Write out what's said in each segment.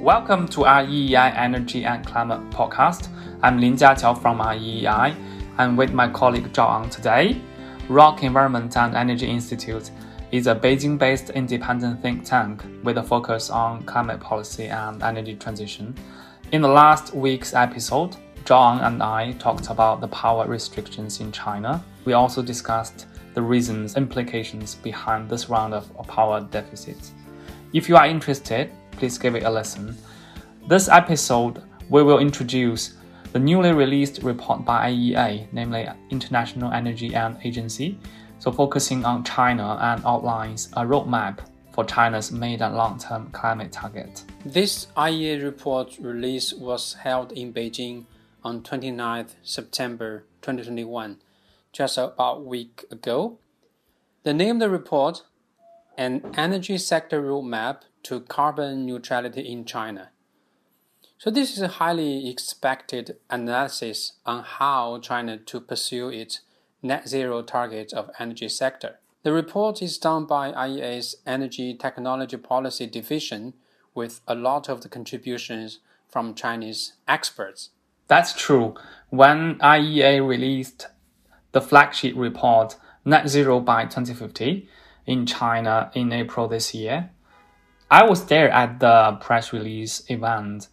Welcome to IEA Energy and Climate Podcast. I'm Lin Jiaqiao from IEA. I'm with my colleague Zhao Ang today. ROCK Environment and Energy Institute is a Beijing-based independent think tank with a focus on climate policy and energy transition. In the last week's episode, Zhao Ang and I talked about the power restrictions in China. We also discussed the reasons and implications behind this round of power deficits. If you are interested, please give it a listen. This episode, we will introduce the newly released report by IEA, namely International Energy Agency, so focusing on China and outlines a roadmap for China's mid and long-term climate target. This IEA report release was held in Beijing on 29 September 2021, just about a week ago. The name of the report, An Energy Sector Roadmap to Carbon Neutrality in China. So this is a highly expected analysis on how China to pursue its net zero target of energy sector. The report is done by IEA's Energy Technology Policy Division with a lot of the contributions from Chinese experts. That's true. When IEA released the flagship report, Net Zero by 2050, in China in April this year, I was there at the press release event,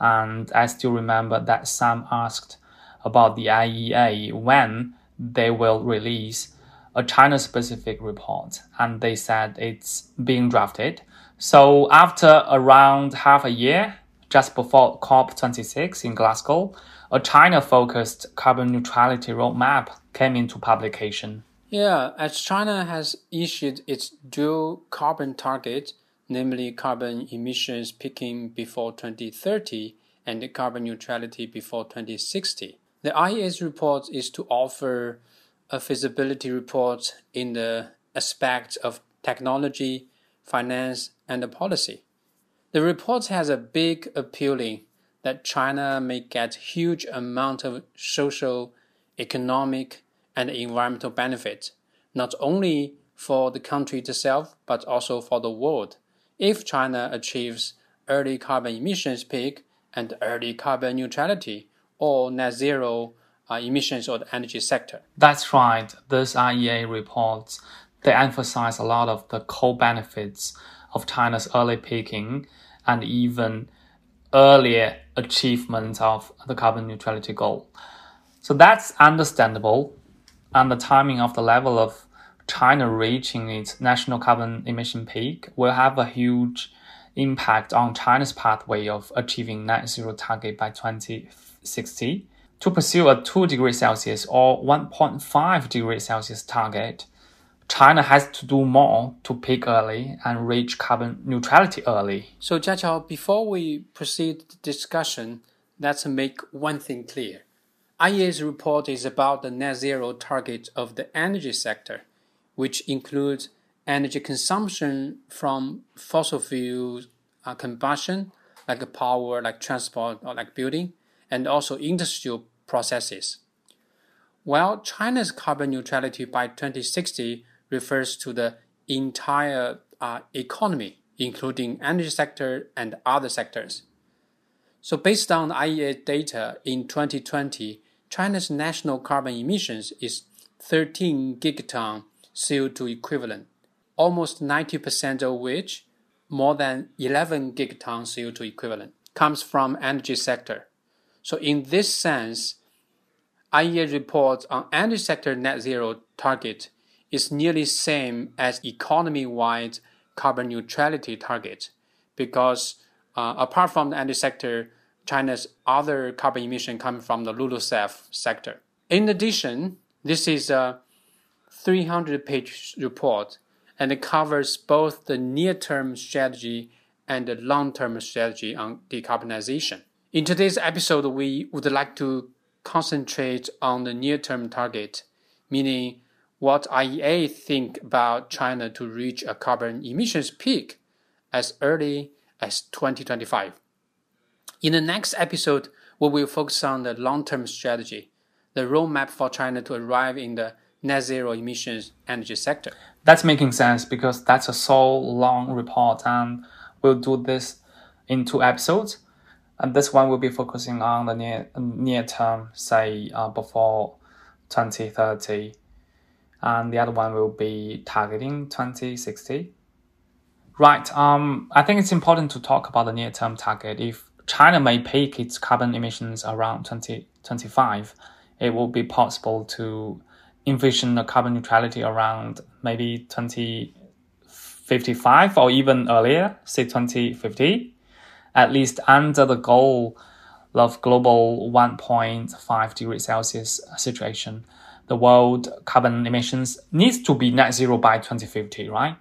and I still remember that Sam asked about the IEA when they will release a China-specific report, and they said it's being drafted. So after around half a year, just before COP26 in Glasgow, a China-focused carbon neutrality roadmap came into publication. Yeah, as China has issued its dual carbon target, namely carbon emissions peaking before 2030 and carbon neutrality before 2060, the IEA's report is to offer a feasibility report in the aspects of technology, finance, and policy. The report has a big appealing that China may get huge amount of social, economic, and environmental benefit, not only for the country itself, but also for the world, if China achieves early carbon emissions peak and early carbon neutrality or net zero emissions of the energy sector. That's right. This IEA report, they emphasize a lot of the co-benefits of China's early peaking and even earlier achievement of the carbon neutrality goal. So that's understandable. And the timing of the level of China reaching its national carbon emission peak will have a huge impact on China's pathway of achieving net zero target by 2060. To pursue a 2 degrees Celsius or 1.5 degrees Celsius target, China has to do more to peak early and reach carbon neutrality early. So Jiaqiao, before we proceed the discussion, let's make one thing clear. IEA's report is about the net zero target of the energy sector, which includes energy consumption from fossil fuel combustion, like power, like transport, or like building, and also industrial processes. While China's carbon neutrality by 2060 refers to the entire economy, including energy sector and other sectors. So based on IEA data in 2020, China's national carbon emissions is 13 gigaton CO2 equivalent, almost 90% of which, more than 11 gigaton CO2 equivalent, comes from energy sector. So in this sense, IEA report on energy sector net zero target is nearly same as economy-wide carbon neutrality target, because apart from the energy sector, China's other carbon emission come from the LULUCF sector. In addition, this is a 300-page report, and it covers both the near-term strategy and the long-term strategy on decarbonization. In today's episode, we would like to concentrate on the near-term target, meaning what IEA think about China to reach a carbon emissions peak as early as 2025. In the next episode, we will focus on the long-term strategy, the roadmap for China to arrive in the net zero emissions energy sector. That's making sense because that's a so long report, and we'll do this in two episodes. And this one will be focusing on the near term, say before 2030. And the other one will be targeting 2060. Right. I think it's important to talk about the near term target. If China may peak its carbon emissions around 2025, it will be possible to envision a carbon neutrality around maybe 2055 or even earlier, say 2050, at least under the goal of global 1.5 degrees Celsius situation. The world carbon emissions needs to be net zero by 2050, right?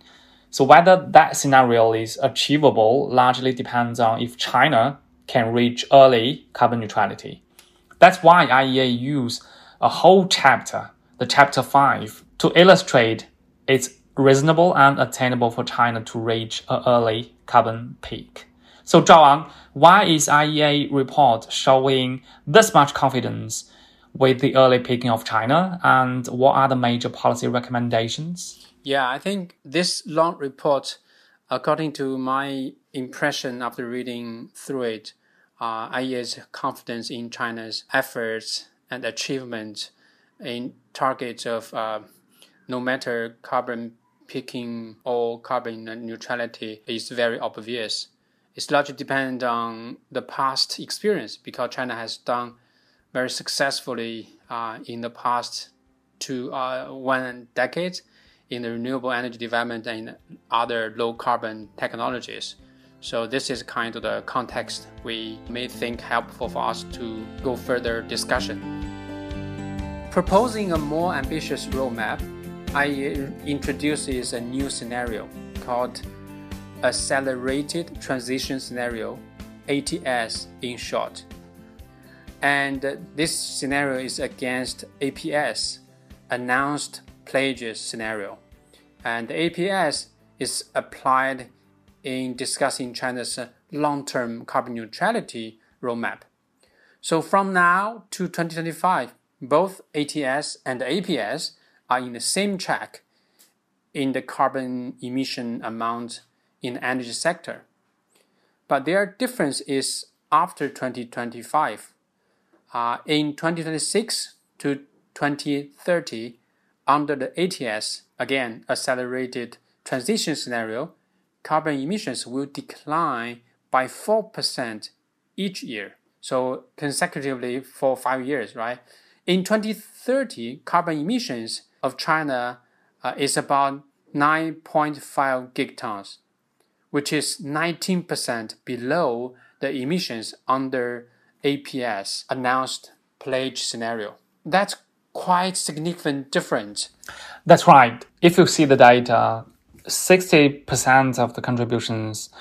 So whether that scenario is achievable largely depends on if China can reach early carbon neutrality. That's why IEA used a whole chapter, the chapter 5, to illustrate it's reasonable and attainable for China to reach an early carbon peak. So Zhao Ang, why is IEA report showing this much confidence with the early peaking of China, and what are the major policy recommendations? Yeah, I think this long report, according to my impression after reading through it, IEA's confidence in China's efforts and achievement in targets of no matter carbon peaking or carbon neutrality is very obvious. It's largely dependent on the past experience because China has done very successfully in the past one decade in the renewable energy development and other low carbon technologies. So this is kind of the context we may think helpful for us to go further discussion. Proposing a more ambitious roadmap, IEA introduces a new scenario called Accelerated Transition Scenario, ATS in short. And this scenario is against APS, Announced Pledges Scenario. And APS is applied in discussing China's long-term carbon neutrality roadmap. So from now to 2025, both ATS and APS are in the same track in the carbon emission amount in the energy sector. But their difference is after 2025. In 2026 to 2030, under the ATS, again, Accelerated Transition Scenario, carbon emissions will decline by 4% each year. So consecutively for 5 years, right? In 2030, carbon emissions of China is about 9.5 gigatons, which is 19% below the emissions under APS, Announced Pledge Scenario. That's quite significant difference. That's right. If you see the data, 60% of the contributions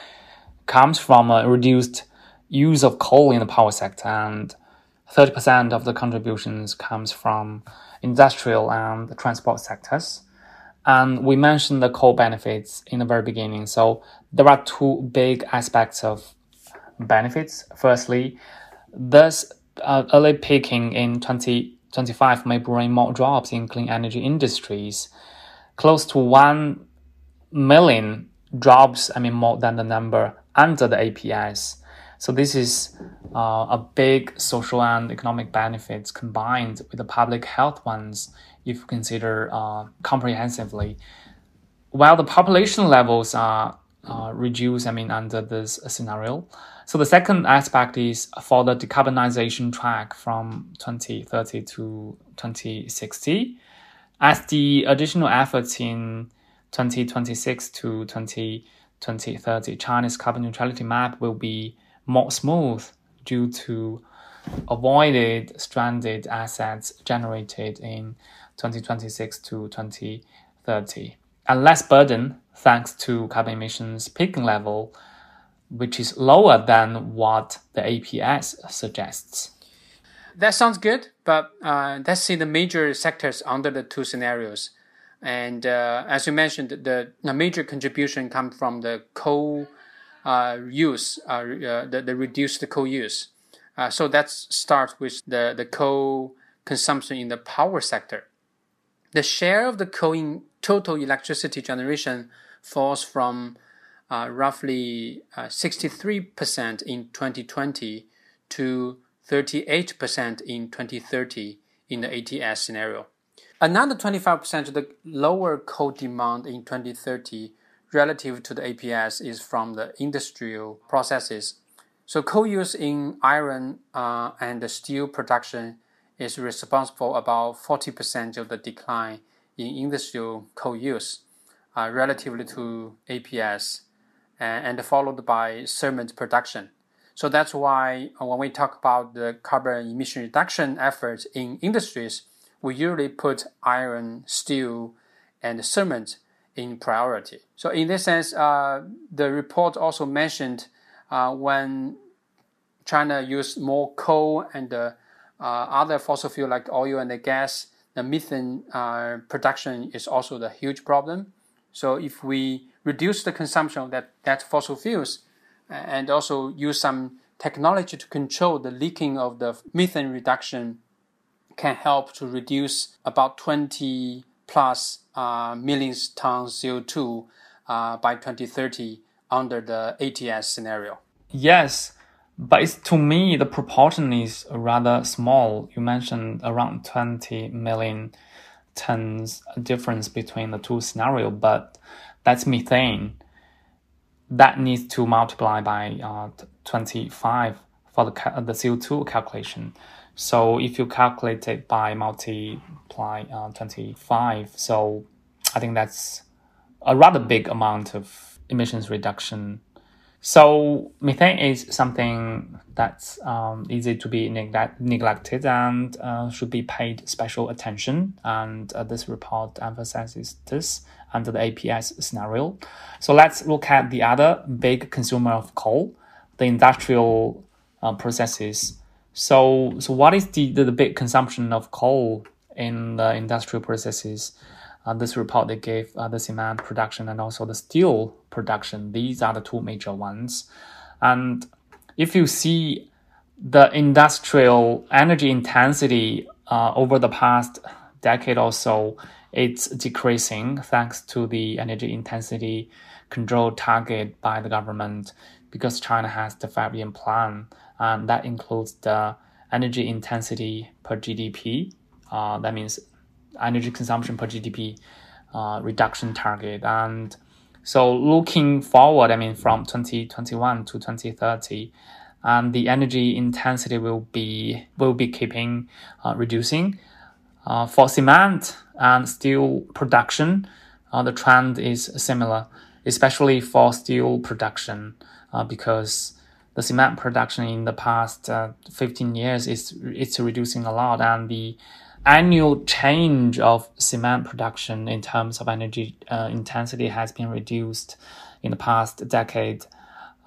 comes from a reduced use of coal in the power sector, and 30% of the contributions comes from industrial and transport sectors. And we mentioned the coal benefits in the very beginning. So there are two big aspects of benefits. Firstly, this early peaking in 2025 may bring more jobs in clean energy industries. Close to 1 million jobs, more than the number under the APS. So this is a big social and economic benefits combined with the public health ones, if you consider comprehensively. While the population levels are reduced, under this scenario. So the second aspect is for the decarbonization track from 2030 to 2060. As the additional efforts in 2026 to 2030, China's carbon neutrality map will be more smooth due to avoided stranded assets generated in 2026 to 2030. And less burden thanks to carbon emissions peaking level, which is lower than what the APS suggests. That sounds good, but let's see the major sectors under the two scenarios. And as you mentioned, the major contribution comes from the coal use, the reduced coal use. So let's start with the coal consumption in the power sector. The share of the coal in total electricity generation falls from roughly 63% in 2020 to 38% in 2030 in the ATS scenario. Another 25% of the lower coal demand in 2030 relative to the APS is from the industrial processes. So coal use in iron and steel production is responsible about 40% of the decline in industrial coal use relatively to APS, and followed by cement production. So that's why when we talk about the carbon emission reduction efforts in industries, we usually put iron, steel, and cement in priority. So in this sense, the report also mentioned when China used more coal and other fossil fuel like oil and the gas, the methane production is also the huge problem. So if we reduce the consumption of that fossil fuels and also use some technology to control the leaking of the methane reduction, can help to reduce about 20 plus millions tons CO2 by 2030 under the ATS scenario. Yes, but it's, to me the proportion is rather small. You mentioned around 20 million tons difference between the two scenarios, but that's methane. That needs to multiply by 25 for the CO2 calculation. So if you calculate it by multiply 25, so I think that's a rather big amount of emissions reduction. So methane is something that's easy to be neglected and should be paid special attention. And this report emphasizes this under the APS scenario. So let's look at the other big consumer of coal, the industrial processes. So what is the big consumption of coal in the industrial processes? This report, they gave the cement production and also the steel production. These are the two major ones. And if you see the industrial energy intensity over the past decade or so, it's decreasing thanks to the energy intensity control target by the government, because China has the 5-year plan, and that includes the energy intensity per GDP. That means energy consumption per GDP reduction target. And so looking forward, from 2021 to 2030, and the energy intensity will be keeping reducing. For cement and steel production, the trend is similar, especially for steel production, because the cement production in the past 15 years it's reducing a lot, and the annual change of cement production in terms of energy intensity has been reduced in the past decade.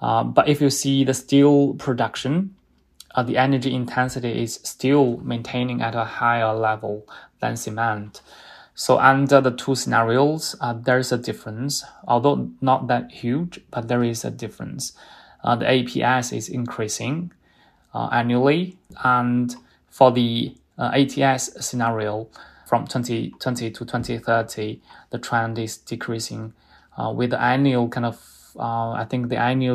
But if you see the steel production, the energy intensity is still maintaining at a higher level than cement. So under the two scenarios, there's a difference, although not that huge, but there is a difference. The APS is increasing annually, and for the ATS scenario from 2020 to 2030, the trend is decreasing with the annual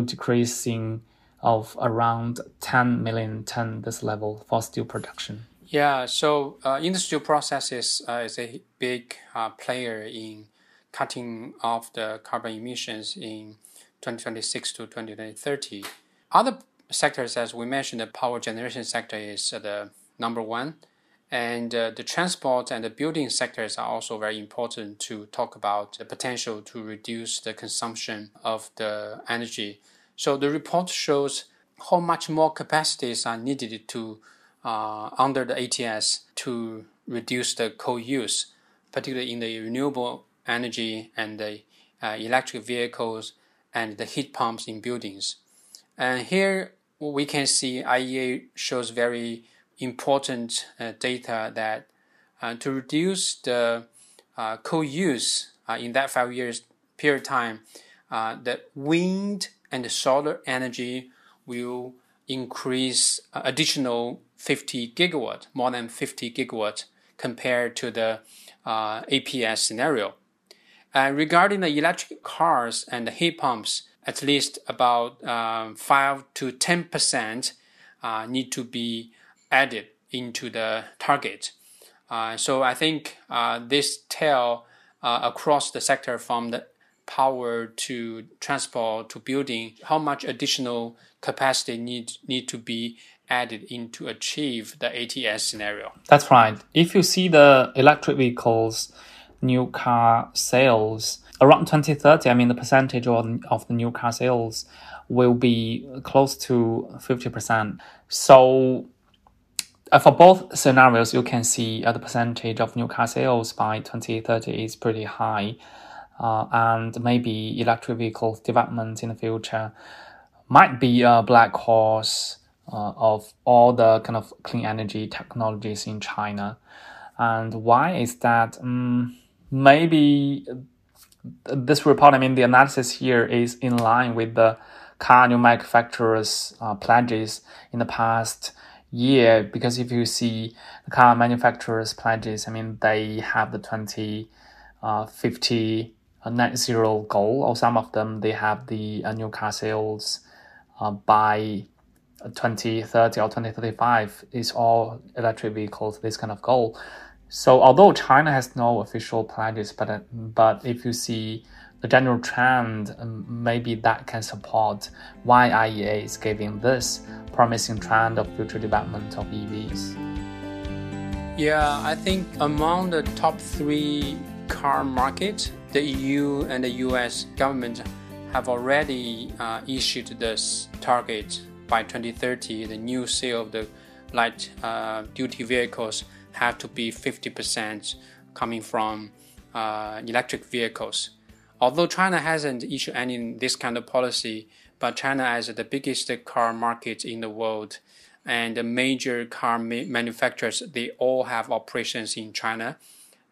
decreasing of around 10 million ton this level for steel production. Yeah, so industrial processes is a big player in cutting off the carbon emissions in 2026 to 2030. Other sectors, as we mentioned, the power generation sector is the number one. And the transport and the building sectors are also very important to talk about the potential to reduce the consumption of the energy. So the report shows how much more capacities are needed to under the ATS to reduce the coal use, particularly in the renewable energy and the electric vehicles and the heat pumps in buildings. And here we can see IEA shows very important data that to reduce the coal use in that 5 years period of time, that wind and solar energy will increase additional 50 gigawatt, more than 50 gigawatt compared to the APS scenario. Regarding the electric cars and the heat pumps, at least about 5 to 10% need to be added into the target. So I think this tell across the sector, from the power to transport to building, how much additional capacity need to be added in to achieve the ATS scenario. That's right. If you see the electric vehicles, new car sales, around 2030, the percentage of the new car sales will be close to 50%. So for both scenarios, you can see the percentage of new car sales by 2030 is pretty high. And maybe electric vehicle development in the future might be a black horse of all the kind of clean energy technologies in China. And why is that? Maybe this report, the analysis here is in line with the car new manufacturers' pledges in the past year, because if you see the car manufacturers' pledges, they have the 2050 net zero goal, or some of them, they have the new car sales by 2030 or 2035 is all electric vehicles, this kind of goal. So although China has no official pledges, but if you see the general trend, maybe that can support why IEA is giving this promising trend of future development of EVs. Yeah, I think among the top three car markets, the EU and the US government have already issued this target by 2030. The new sale of the light duty vehicles have to be 50% coming from electric vehicles. Although China hasn't issued any this kind of policy, but China is the biggest car market in the world, and the major car manufacturers, they all have operations in China.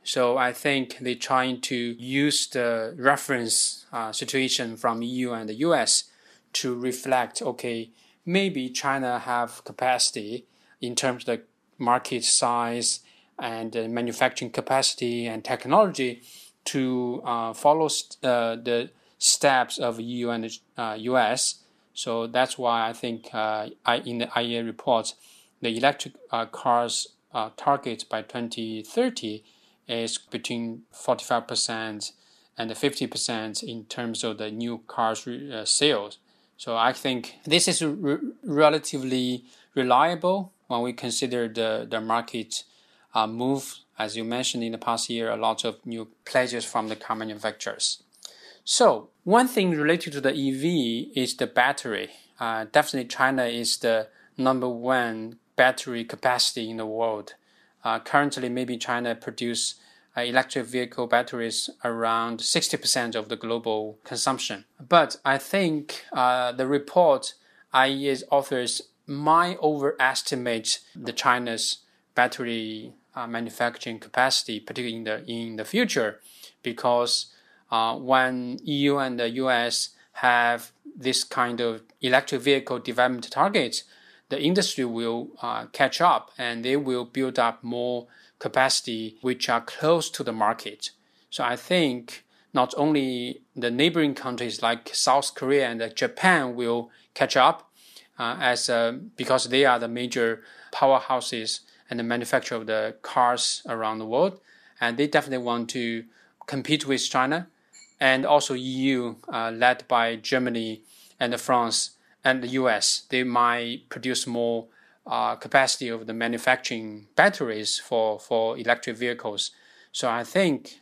So I think they're trying to use the reference situation from EU and the US to reflect, okay, maybe China have capacity in terms of the market size and manufacturing capacity and technology to follow the steps of EU and the US. So that's why I think in the IEA report, the electric cars target by 2030 is between 45% and 50% in terms of the new cars sales. So I think this is relatively reliable when we consider the market move. As you mentioned, in the past year, a lot of new pledges from the car manufacturers. So one thing related to the EV is the battery. Definitely China is the number one battery capacity in the world. Currently, maybe China produce electric vehicle batteries around 60% of the global consumption. But I think the report IEA authors might overestimate the China's battery manufacturing capacity, particularly in the future, because when EU and the US have this kind of electric vehicle development targets, the industry will catch up and they will build up more capacity which are close to the market. So I think not only the neighboring countries like South Korea and Japan will catch up because they are the major powerhouses and the manufacturer of the cars around the world. And they definitely want to compete with China, and also EU led by Germany and France and the US, they might produce more capacity of the manufacturing batteries for electric vehicles. So I think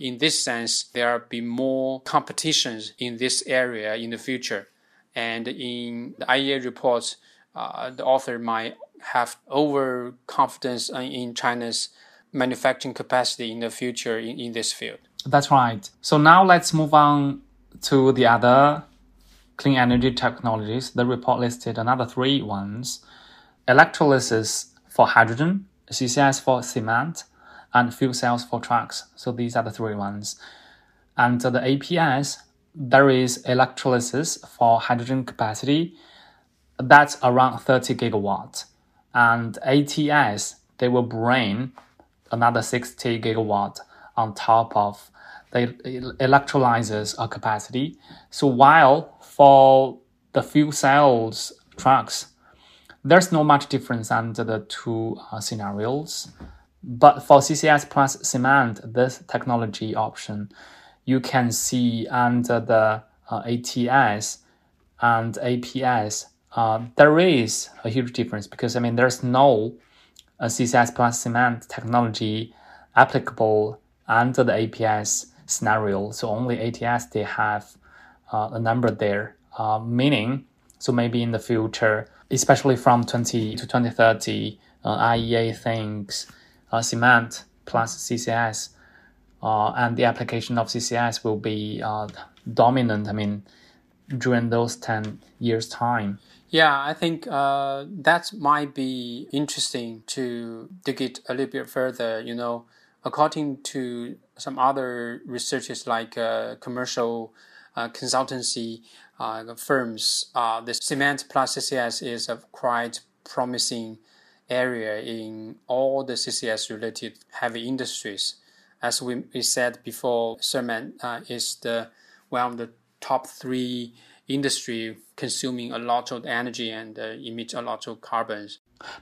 in this sense, there will be more competitions in this area in the future. And in the IEA report, the author might have overconfidence in China's manufacturing capacity in the future in this field. That's right. So now let's move on to the other clean energy technologies. The report listed another three ones: electrolysis for hydrogen, CCS for cement, and fuel cells for trucks. So these are the three ones. And the APS, there is electrolysis for hydrogen capacity. That's around 30 gigawatt. And ATS, they will bring another 60 gigawatt on top of the electrolyzers capacity. So while for the fuel cells trucks, there's not much difference under the two scenarios. But for CCS plus cement, this technology option, you can see under the ATS and APS, there is a huge difference because, I mean, there's no CCS plus cement technology applicable under the APS scenario. So only ATS, they have a number there, meaning, so maybe in the future, especially from 20 to 2030, IEA thinks cement plus CCS and the application of CCS will be dominant, I mean, during those 10 years' time. Yeah, I think that might be interesting to dig it a little bit further. You know, according to some other researchers like commercial consultancy firms, the cement plus CCS is a quite promising area in all the CCS-related heavy industries. As we said before, cement is one of the top three industry consuming a lot of energy and emits a lot of carbon.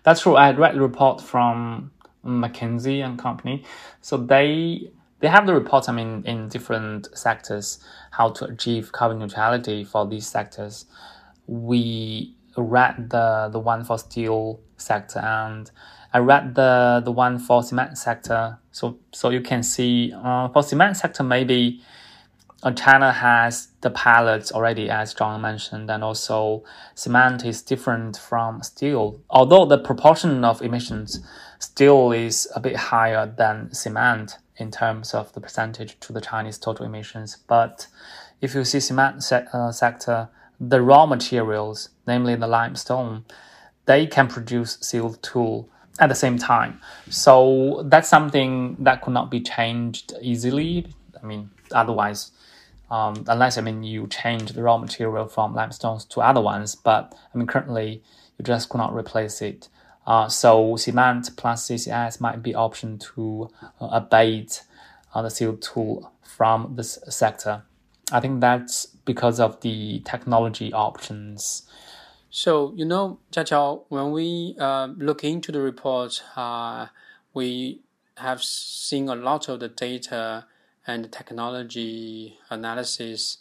That's true. I read a report from McKinsey and Company. So they have the reports, I mean, in different sectors, how to achieve carbon neutrality for these sectors. We read the one for steel sector, and I read the one for cement sector. So you can see for cement sector, maybe China has the pellets already, as John mentioned, and also cement is different from steel. Although the proportion of emissions still is a bit higher than cement in terms of the percentage to the Chinese total emissions. But if you see cement sector, the raw materials, namely the limestone, they can produce CO2 at the same time. So that's something that could not be changed easily. I mean, otherwise, unless, I mean, you change the raw material from limestones to other ones, but I mean, currently you just could not replace it. So cement plus CCS might be option to abate the CO2 from this sector. I think that's because of the technology options. So, you know, Jiaqiao, when we look into the report, we have seen a lot of the data and technology analysis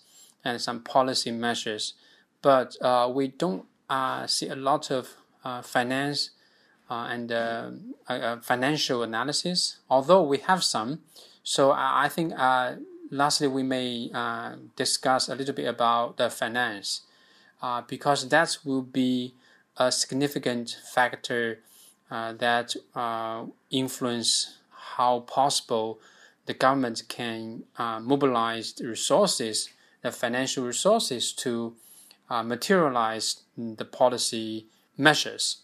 and some policy measures, but we don't see a lot of finance and financial analysis, although we have some. So I think lastly we may discuss a little bit about the finance, because that will be a significant factor that influence how possible the government can mobilize the resources, the financial resources, to materialize the policy measures.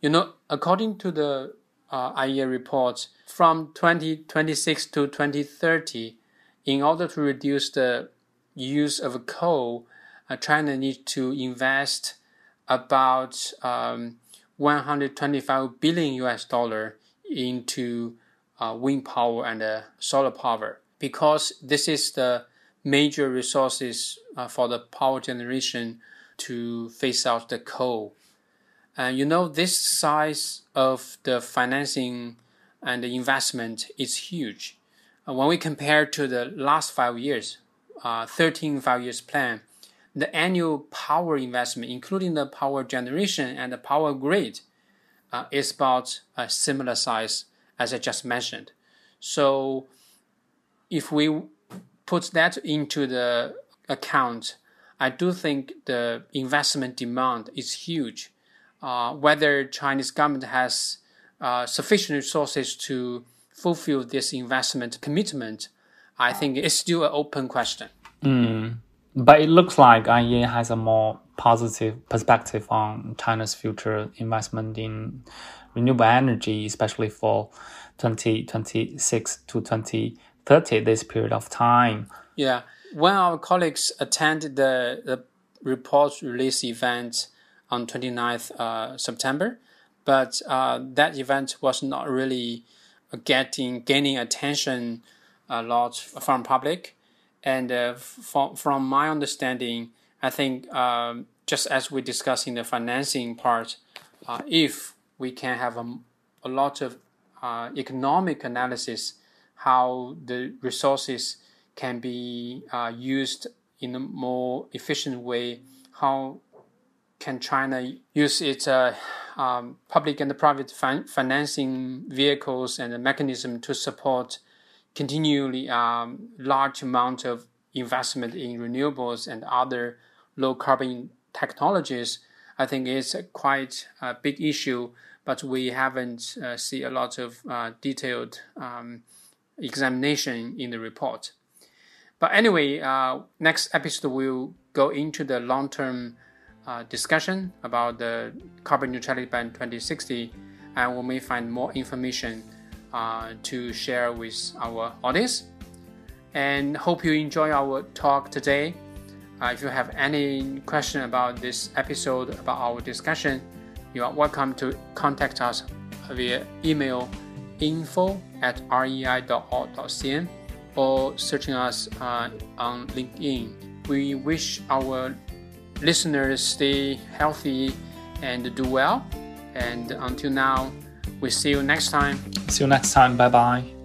You know, according to the IEA report, from 2026 to 2030, in order to reduce the use of coal, China needs to invest about $125 billion into wind power and solar power, because this is the major resources for the power generation to phase out the coal. And you know, this size of the financing and the investment is huge. When we compare to the last 5 years, 13 5 years plan, the annual power investment, including the power generation and the power grid, is about a similar size as I just mentioned. So if we put that into the account, I do think the investment demand is huge. Whether Chinese government has sufficient resources to fulfill this investment commitment, I think it's still an open question. But it looks like IEA has a more positive perspective on China's future investment in renewable energy, especially for 2026 to 2030, this period of time. Yeah. When our colleagues attended the report release event on 29th September, but that event was not really gaining attention a lot from public. And from my understanding, I think just as we discussed in the financing part, if we can have a lot of economic analysis, how the resources can be used in a more efficient way, how can China use its public and private financing vehicles and the mechanism to support continually large amount of investment in renewables and other low-carbon technologies. I think it's quite a big issue, but we haven't seen a lot of detailed examination in the report. But anyway, next episode we'll go into the long-term discussion about the carbon neutrality by 2060, and we may find more information to share with our audience. And hope you enjoy our talk today. If you have any question about this episode, about our discussion, you are welcome to contact us via email info@rei.org.cn or searching us on LinkedIn. We wish our listeners stay healthy and do well. And until now, we'll see you next time. See you next time. Bye-bye.